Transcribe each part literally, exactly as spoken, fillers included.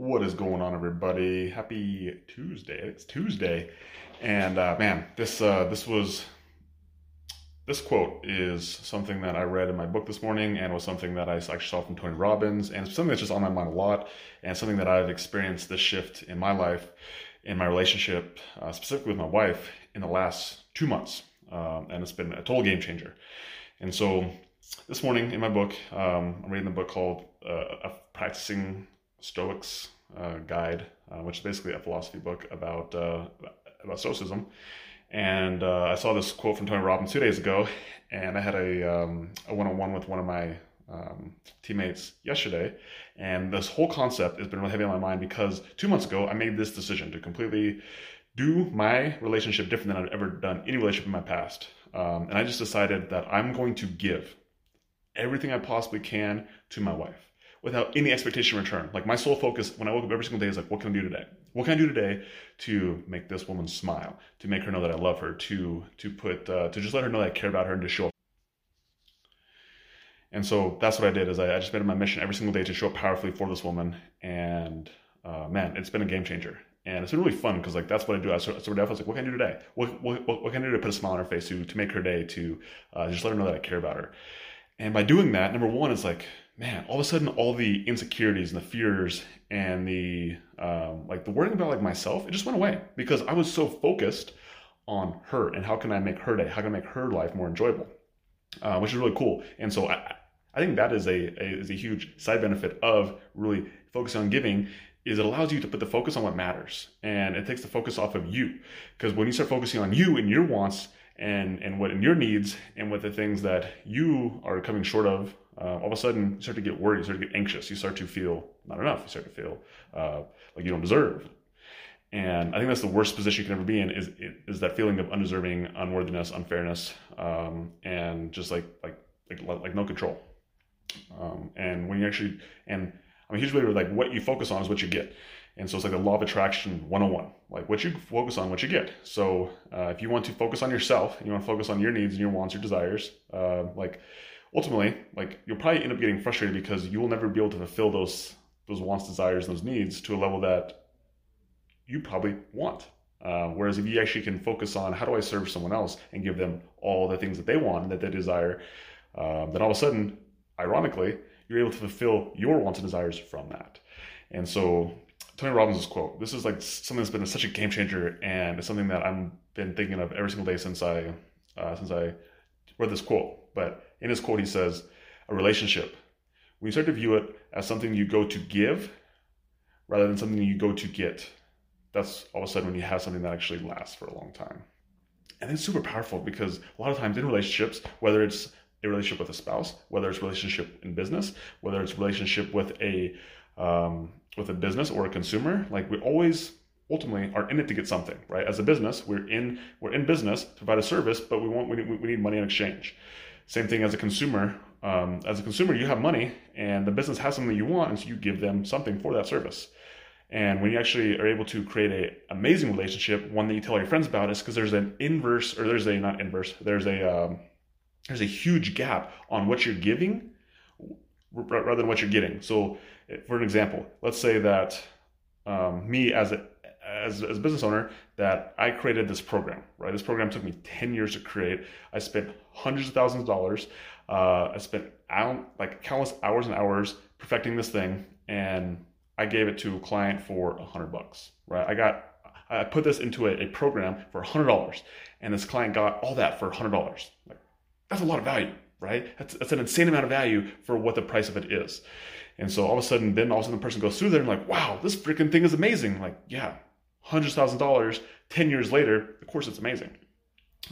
What is going on, everybody? Happy Tuesday. It's Tuesday. And uh, man, this uh, this was, this quote is something that I read in my book this morning and was something that I actually saw from Tony Robbins, and something that's just on my mind a lot, and something that I've experienced this shift in my life, in my relationship, uh, specifically with my wife, in the last two months. Um, and it's been a total game changer. And so this morning in my book, um, I'm reading a book called uh, A Practicing Stoics uh, Guide, uh, which is basically a philosophy book about uh, about Stoicism. And uh, I saw this quote from Tony Robbins two days ago, and I had a, um, a one-on-one with one of my um, teammates yesterday. And this whole concept has been really heavy on my mind because two months ago, I made this decision to completely do my relationship different than I've ever done any relationship in my past. Um, and I just decided that I'm going to give everything I possibly can to my wife, without any expectation in return. Like, my sole focus when I woke up every single day is like, what can I do today? What can I do today to make this woman smile, to make her know that I love her, to to put uh, to just let her know that I care about her and to show up. And so that's what I did. Is I, I just made it my mission every single day to show up powerfully for this woman. And uh, man, it's been a game changer. And it's been really fun because, like, that's what I do. I sort of I was like, what can I do today? What what what can I do to put a smile on her face, to to make her day, to uh, just let her know that I care about her. And by doing that, number one, it's like, man, all of a sudden, all the insecurities and the fears and the um, like the worrying about like myself, it just went away because I was so focused on her and how can I make her day, how can I make her life more enjoyable, uh, which is really cool. And so I, I think that is a, a is a huge side benefit of really focusing on giving, is it allows you to put the focus on what matters, and it takes the focus off of you, because when you start focusing on you and your wants and and what in your needs and what the things that you are coming short of. Uh, all of a sudden, you start to get worried, you start to get anxious, you start to feel not enough, you start to feel uh, like you don't deserve. And I think that's the worst position you can ever be in, is is that feeling of undeserving, unworthiness, unfairness, um, and just like like like, like no control. Um, and when you actually, and I'm a huge believer, like, what you focus on is what you get. And so it's like the law of attraction one oh one, like what you focus on, what you get. So uh, if you want to focus on yourself, and you want to focus on your needs and your wants, your desires, uh, like, ultimately, like, you'll probably end up getting frustrated because you will never be able to fulfill those those wants, desires, those needs to a level that you probably want. Uh, whereas if you actually can focus on how do I serve someone else and give them all the things that they want and that they desire, uh, then all of a sudden, ironically, you're able to fulfill your wants and desires from that. And so Tony Robbins' quote, this is like something that's been such a game changer, and it's something that I've been thinking of every single day since I uh, since I read this quote. But in his quote, he says, a relationship, when you start to view it as something you go to give rather than something you go to get, that's all of a sudden when you have something that actually lasts for a long time. And it's super powerful because a lot of times in relationships, whether it's a relationship with a spouse, whether it's a relationship in business, whether it's a relationship with a um, with a business or a consumer, like, we always ultimately are in it to get something, right? As a business, we're in we're in business to provide a service, but we want we need, we need money in exchange. Same thing as a consumer. Um, as a consumer, you have money and the business has something you want, and so you give them something for that service. And when you actually are able to create an amazing relationship, one that you tell your friends about, is because there's an inverse, or there's a, not inverse, there's a um, there's a huge gap on what you're giving rather than what you're getting. So for an example, let's say that um, me as a As, as a business owner, that I created this program, right? This program took me ten years to create. I spent hundreds of thousands of dollars. Uh, I spent out, like countless hours and hours perfecting this thing, and I gave it to a client for a hundred bucks, right? I got, I put this into a, a program for a hundred dollars, and this client got all that for a hundred dollars. Like, that's a lot of value, right? That's, that's an insane amount of value for what the price of it is. And so all of a sudden, then all of a sudden the person goes through there and like, wow, this freaking thing is amazing. Like, yeah. Hundreds thousand dollars, ten years later, of course it's amazing.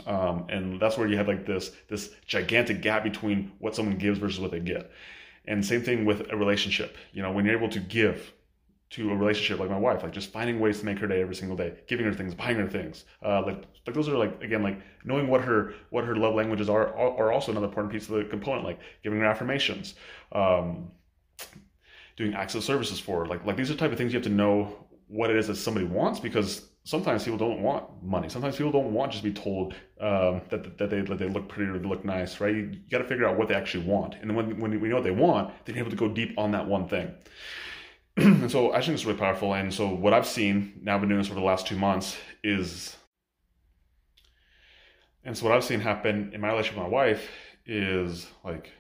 Um, and that's where you have like this, this gigantic gap between what someone gives versus what they get. And same thing with a relationship. You know, when you're able to give to a relationship, like my wife, like just finding ways to make her day every single day, giving her things, buying her things. Uh, like, like those are like, again, like knowing what her, what her love languages are, are also another important piece of the component, like giving her affirmations, um, doing acts of services for her. Like, like these are the type of things you have to know what it is that somebody wants, because sometimes people don't want money. Sometimes people don't want just to be told um, that that they that they look pretty or they look nice, right? You, you got to figure out what they actually want, and then when when we know what they want, then you're able to go deep on that one thing. And so I think it's really powerful. And so what I've seen, now I've been doing this over the last two months, is, and so what I've seen happen in my relationship with my wife is, like,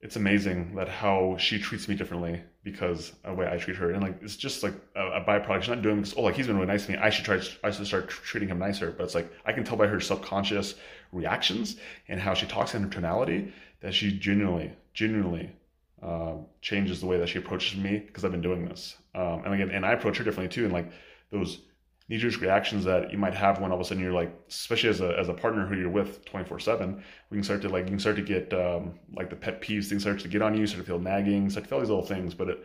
it's amazing that how she treats me differently because of the way I treat her. And like, it's just like a, a byproduct. She's not doing this, oh, like, he's been really nice to me, I should try, I should start treating him nicer. But it's like, I can tell by her subconscious reactions and how she talks in her tonality that she genuinely, genuinely uh, changes the way that she approaches me because I've been doing this. Um, and again, and I approach her differently too. And like those knee-jerk reactions that you might have when all of a sudden you're like, especially as a as a partner who you're with twenty-four seven, we can start to like, you can start to get um, like the pet peeves, things start to get on you, start to feel nagging, start to feel these little things, but it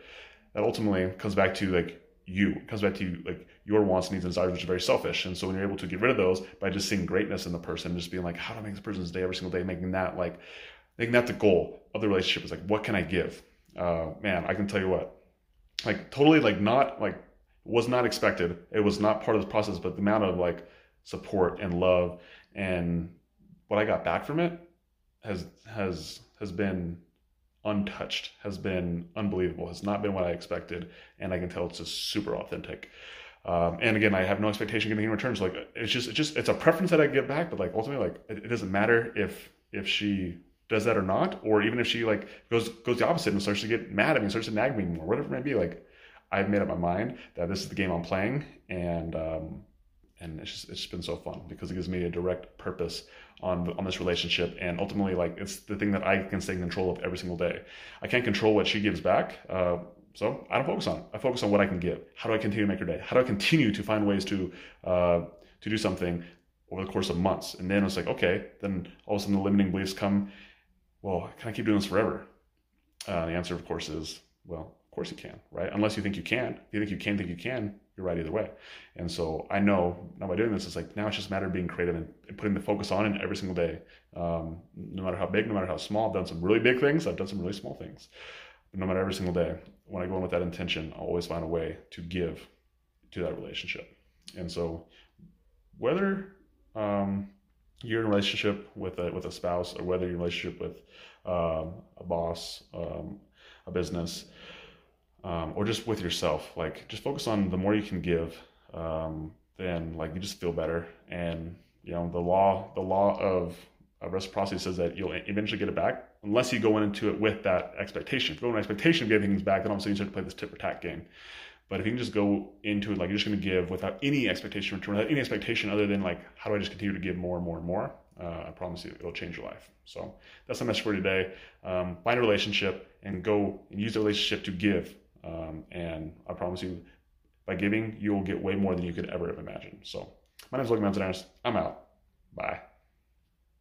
that ultimately comes back to like you, it comes back to like your wants, needs, and desires, which are very selfish. And so when you're able to get rid of those by just seeing greatness in the person, just being like, how do I make this person's day every single day, making that like, making that the goal of the relationship is like, what can I give? Uh, man, I can tell you what, like totally like not like, was not expected. It was not part of the process, but the amount of like support and love and what I got back from it has has has been untouched, has been unbelievable, has not been what I expected. And I can tell it's just super authentic. Um, and again, I have no expectation of getting in return. So like, it's just, it's just, it's a preference that I get back, but like ultimately, like it, it doesn't matter if, if she does that or not, or even if she like goes, goes the opposite and starts to get mad at me, starts to nag me more, whatever it may be, like, I've made up my mind that this is the game I'm playing, and um, and it's just, it's just been so fun because it gives me a direct purpose on on this relationship, and ultimately, like, it's the thing that I can stay in control of every single day. I can't control what she gives back, uh, so I don't focus on it. I focus on what I can give. How do I continue to make her day? How do I continue to find ways to uh, to do something over the course of months? And then it's like, okay, then all of a sudden the limiting beliefs come. Well, can I keep doing this forever? Uh, the answer, of course, is well. Of course you can, right? Unless you think you can. If you think you can, think you can, you're right either way. And so I know now by doing this, it's like now it's just a matter of being creative and putting the focus on it every single day. Um, no matter how big, no matter how small, I've done some really big things, I've done some really small things. But no matter every single day, when I go in with that intention, I'll always find a way to give to that relationship. And so whether um, you're in a relationship with a, with a spouse, or whether you're in a relationship with um, a boss, um, a business, Um, or just with yourself, like just focus on the more you can give, um, then like you just feel better. And you know, the law, the law of uh, reciprocity says that you'll eventually get it back unless you go into it with that expectation. If you go into an expectation of getting things back, then all of a sudden you start to play this tit for tat game. But if you can just go into it, like you're just going to give without any expectation return, without any expectation other than like, how do I just continue to give more and more and more? Uh, I promise you, it'll change your life. So that's the message for today. Um, find a relationship and go and use the relationship to give. Um, and I promise you, by giving, you will get way more than you could ever have imagined. So, my name is Logan Manzanares. I'm out. Bye.